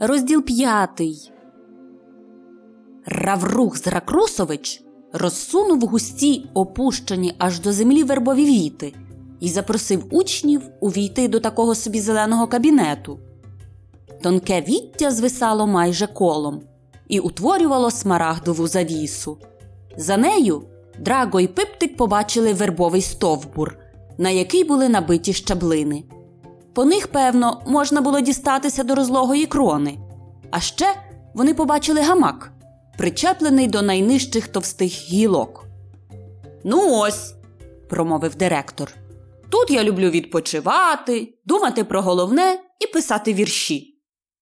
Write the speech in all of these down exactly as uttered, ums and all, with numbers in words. Розділ п'ятий. Раврух Зракросович розсунув густі, опущені аж до землі вербові віти і запросив учнів увійти до такого собі зеленого кабінету. Тонке віття звисало майже колом і утворювало смарагдову завісу. За нею Драго і Пиптик побачили вербовий стовбур, на який були набиті щаблини. По них, певно, можна було дістатися до розлогої крони. А ще вони побачили гамак, причеплений до найнижчих товстих гілок. «Ну ось», – промовив директор, – «тут я люблю відпочивати, думати про головне і писати вірші.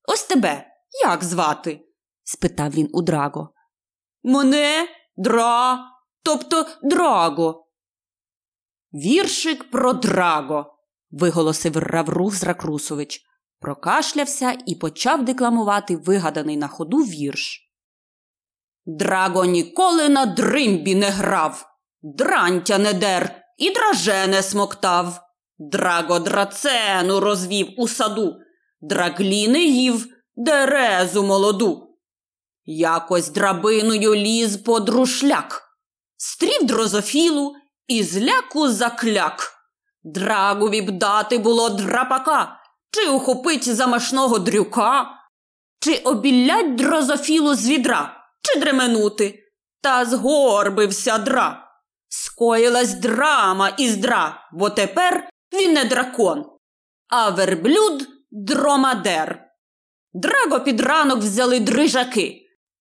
Ось тебе як звати?» – спитав він у Драго. «Мене Дра, тобто Драго». «Віршик про Драго», виголосив Раврух Зракрусович, прокашлявся і почав декламувати вигаданий на ходу вірш. «Драго ніколи на дримбі не грав, дрантя не дер і драже не смоктав, Драго драцену розвів у саду, Драглі не їв дерезу молоду. Якось драбиною ліз по друшляк, стрів дрозофілу і зляку закляк. Драгові б дати було драпака, чи ухопить замашного дрюка, чи обілять дрозофілу з відра, чи дременути. Та згорбився Дра. Скоїлась драма із Дра, бо тепер він не дракон, а верблюд дромадер. Драго під ранок взяли дрижаки,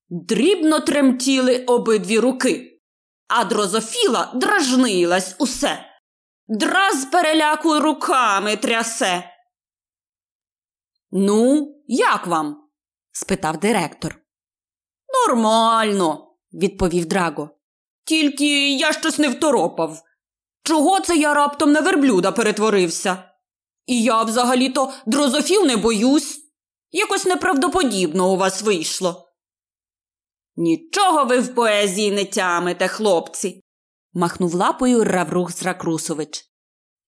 дрібно тремтіли обидві руки, а дрозофіла дражнилась усе. Дра з переляку руками трясе». «Ну, як вам?» – спитав директор. «Нормально», – відповів Драго. «Тільки я щось не второпав. Чого це я раптом на верблюда перетворився? І я взагалі-то дрозофіл не боюсь. Якось неправдоподібно у вас вийшло». «Нічого ви в поезії не тямите, хлопці», махнув лапою Раврух Зракрусович.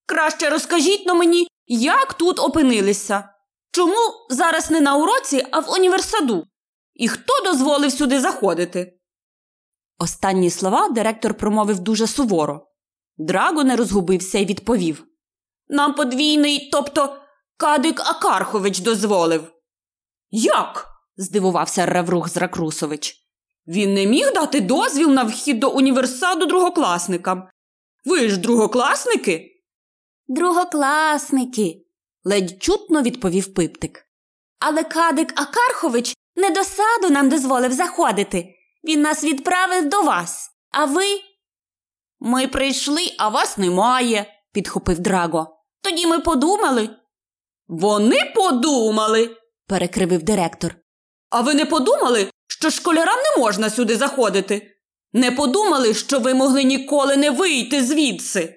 «Краще розкажіть но мені, як тут опинилися? Чому зараз не на уроці, а в універсаду? І хто дозволив сюди заходити?» Останні слова директор промовив дуже суворо. Драго не розгубився і відповів. «Нам подвійний, тобто Кадик Акархович дозволив». «Як?» – здивувався Раврух Зракрусович. «Він не міг дати дозвіл на вхід до універсаду другокласникам. Ви ж другокласники?» «Другокласники», – ледь чутно відповів Пиптик. «Але Кадик Акархович не до саду нам дозволив заходити. Він нас відправив до вас. А ви?» «Ми прийшли, а вас немає», – підхопив Драго. «Тоді ми подумали». «Вони подумали», – перекривив директор. «А ви не подумали, що школярам не можна сюди заходити? Не подумали, що ви могли ніколи не вийти звідси?»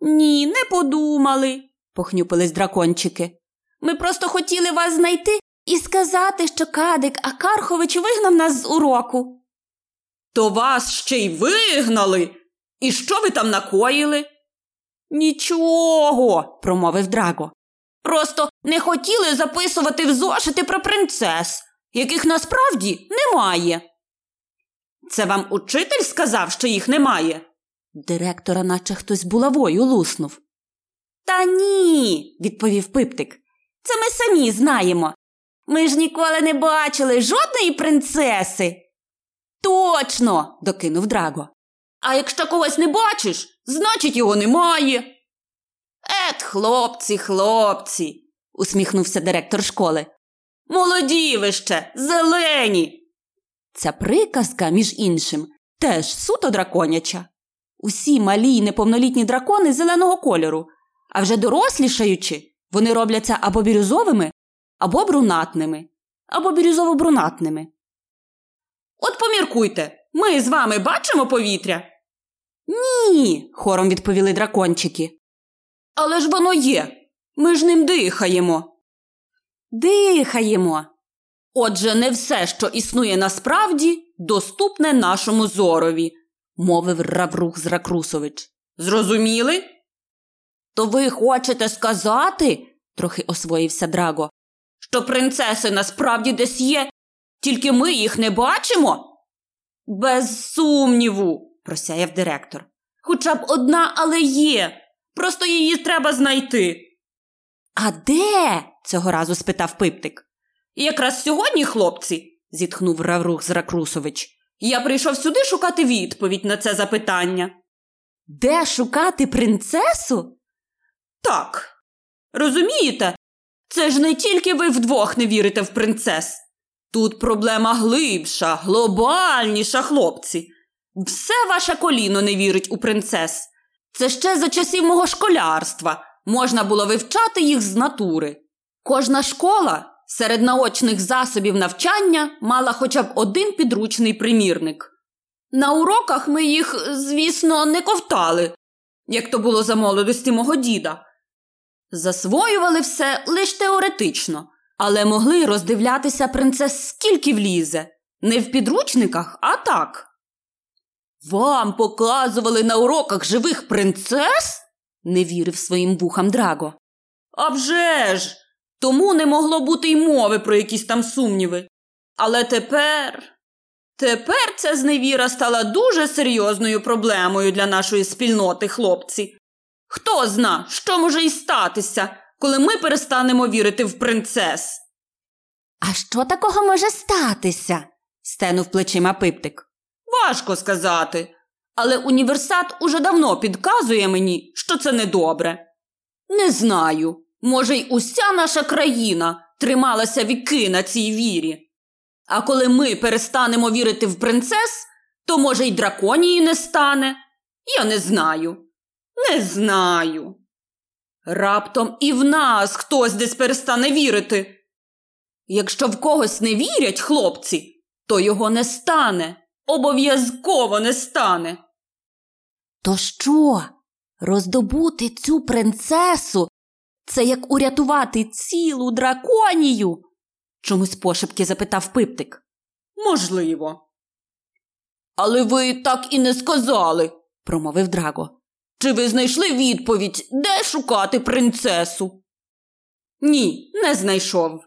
«Ні, не подумали», – похнюпились дракончики. «Ми просто хотіли вас знайти і сказати, що Кадик Акархович вигнав нас з уроку». «То вас ще й вигнали? І що ви там накоїли?» «Нічого», – промовив Драго. «Просто не хотіли записувати в зошити про принцес, яких насправді немає». «Це вам учитель сказав, що їх немає?» Директора наче хтось булавою луснув. «Та ні», – відповів Пиптик. «Це ми самі знаємо. Ми ж ніколи не бачили жодної принцеси». «Точно», – докинув Драго. «А якщо когось не бачиш, значить його немає». «Ет, хлопці, хлопці», – усміхнувся директор школи. «Молоді ви ще, зелені!» Ця приказка, між іншим, теж суто драконяча. Усі малі й неповнолітні дракони зеленого кольору, а вже дорослішаючи, вони робляться або бірюзовими, або брунатними, або бірюзово-брунатними. «От поміркуйте, ми з вами бачимо повітря?» «Ні!» – хором відповіли дракончики. «Але ж воно є, ми ж ним дихаємо». «Дихаємо!» «Отже, не все, що існує насправді, доступне нашому зорові», мовив Раврух Зракрусович. «Зрозуміли?» «То ви хочете сказати, – трохи освоївся Драго, – що принцеси насправді десь є, тільки ми їх не бачимо? Без сумніву, просяяв директор. Хоча б одна, але є. Просто її треба знайти. А де? Цього разу спитав Пиптик. Якраз сьогодні, хлопці, зітхнув Раврух Зракрусович. Я прийшов сюди шукати відповідь на це запитання. Де шукати принцесу? Так. Розумієте? Це ж не тільки ви вдвох не вірите в принцес. Тут проблема глибша, глобальніша, хлопці. Все ваше коліно не вірить у принцес. Це ще за часів мого школярства. Можна було вивчати їх з натури. Кожна школа серед наочних засобів навчання мала хоча б один підручний примірник. На уроках ми їх, звісно, не ковтали, як то було за молодості мого діда. Засвоювали все лише теоретично, але могли роздивлятися принцес скільки влізе. Не в підручниках, а так. Вам показували на уроках живих принцес? Не вірив своїм вухам Драго. А вже ж! Тому не могло бути й мови про якісь там сумніви. Але тепер... Тепер ця зневіра стала дуже серйозною проблемою для нашої спільноти, хлопці. Хто зна, що може й статися, коли ми перестанемо вірити в принцес? А що такого може статися? Стенув плечима Пиптик. Важко сказати. Але універсат уже давно підказує мені, що це недобре. Не знаю. Може, й уся наша країна трималася віки на цій вірі. А коли ми перестанемо вірити в принцес, то, може, й драконії не стане? Я не знаю. Не знаю. Раптом і в нас хтось десь перестане вірити. Якщо в когось не вірять, хлопці, то його не стане. Обов'язково не стане. То що? Роздобути цю принцесу? Це як урятувати цілу драконію? Чомусь пошепки запитав Пиптик. Можливо. Але ви так і не сказали, промовив Драго. Чи ви знайшли відповідь, де шукати принцесу? Ні, не знайшов.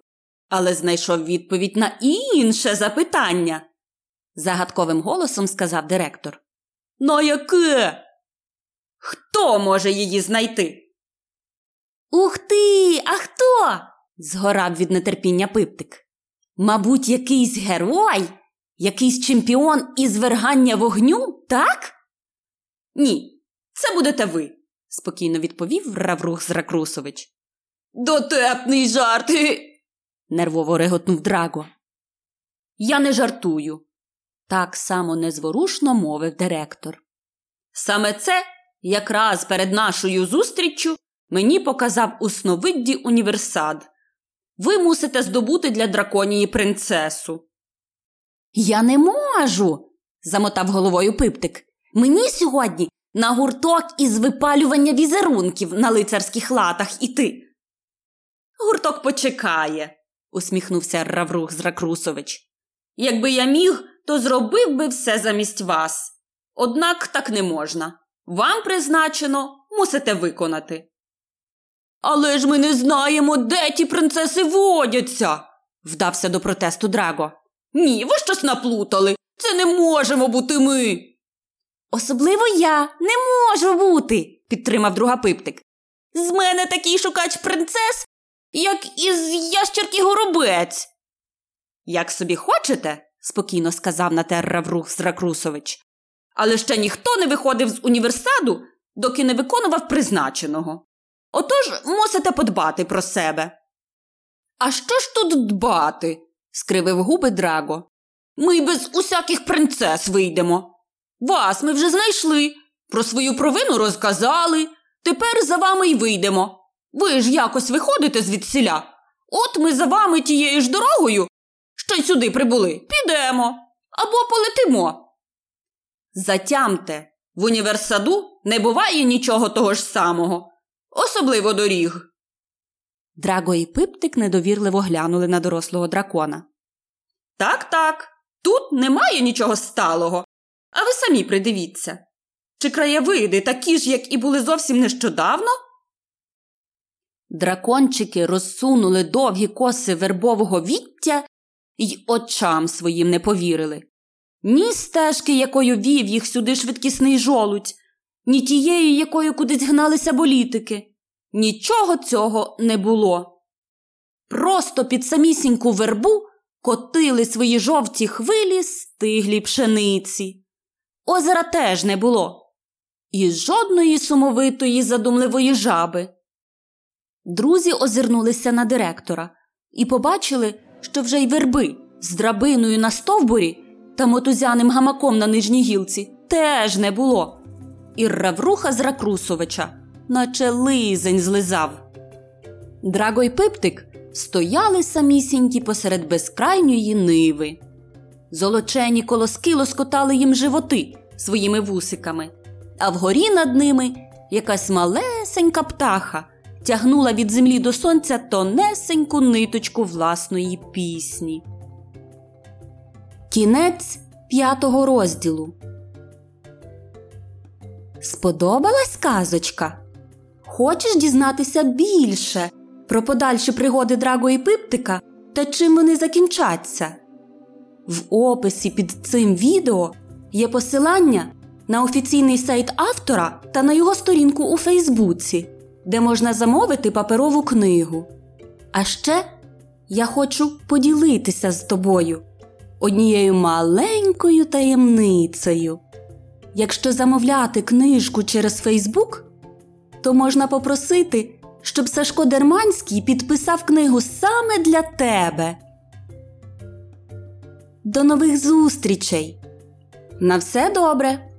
Але знайшов відповідь на інше запитання, загадковим голосом сказав директор. На яке? Хто може її знайти? Ух ти, а хто? Згорав від нетерпіння Пиптик. Мабуть, якийсь герой? Якийсь чемпіон із вергання вогню, так? Ні, це будете ви, спокійно відповів Раврух Зракрусович. Дотепний жарт, нервово реготнув Драго. Я не жартую, так само незворушно мовив директор. Саме це, якраз перед нашою зустріччю, мені показав усновидді універсад. Ви мусите здобути для драконії принцесу. Я не можу, замотав головою Пиптик. Мені сьогодні на гурток із випалювання візерунків на лицарських латах іти. Гурток почекає, усміхнувся Раврух Зракрусович. Якби я міг, то зробив би все замість вас. Однак так не можна. Вам призначено, мусите виконати. Але ж ми не знаємо, де ті принцеси водяться, вдався до протесту Драго. Ні, ви щось наплутали. Це не можемо бути ми. Особливо я не можу бути, підтримав друга Пиптик. З мене такий шукач принцес, як із ящерки горобець. Як собі хочете, спокійно сказав на те Раврух Зракрусович. Але ще ніхто не виходив з універсаду, доки не виконував призначеного. Отож, мусите подбати про себе. А що ж тут дбати? Скривив губи Драго. Ми й без усяких принцес вийдемо. Вас ми вже знайшли, про свою провину розказали, тепер за вами й вийдемо. Ви ж якось виходите звідсіля. От ми за вами тією ж дорогою, що й сюди прибули, підемо або полетимо. Затямте, в універсаду не буває нічого того ж самого. Особливо доріг. Драго і Пиптик недовірливо глянули на дорослого дракона. Так, так, тут немає нічого сталого. А ви самі придивіться. Чи краєвиди такі ж, як і були зовсім нещодавно? Дракончики розсунули довгі коси вербового віття й очам своїм не повірили. Ні стежки, якою вів їх сюди швидкісний жолудь, ні тієї, якою кудись гналися болітики. Нічого цього не було. Просто під самісіньку вербу котили свої жовті хвилі стиглі пшениці. Озера теж не було. І жодної сумовитої задумливої жаби. Друзі озирнулися на директора і побачили, що вже й верби з драбиною на стовбурі та мотузяним гамаком на нижній гілці теж не було. І Равруха з Ракрусовича наче лизень злизав. Драго й Пиптик стояли самісінькі посеред безкрайньої ниви. Золочені колоски лоскотали їм животи своїми вусиками, а вгорі над ними якась малесенька птаха тягнула від землі до сонця тонесеньку ниточку власної пісні. Кінець п'ятого розділу. Сподобалась казочка? Хочеш дізнатися більше про подальші пригоди Драго і Пиптика та чим вони закінчаться? В описі під цим відео є посилання на офіційний сайт автора та на його сторінку у Фейсбуці, де можна замовити паперову книгу. А ще я хочу поділитися з тобою однією маленькою таємницею. Якщо замовляти книжку через Фейсбук, то можна попросити, щоб Сашко Дерманський підписав книгу саме для тебе. До нових зустрічей! На все добре!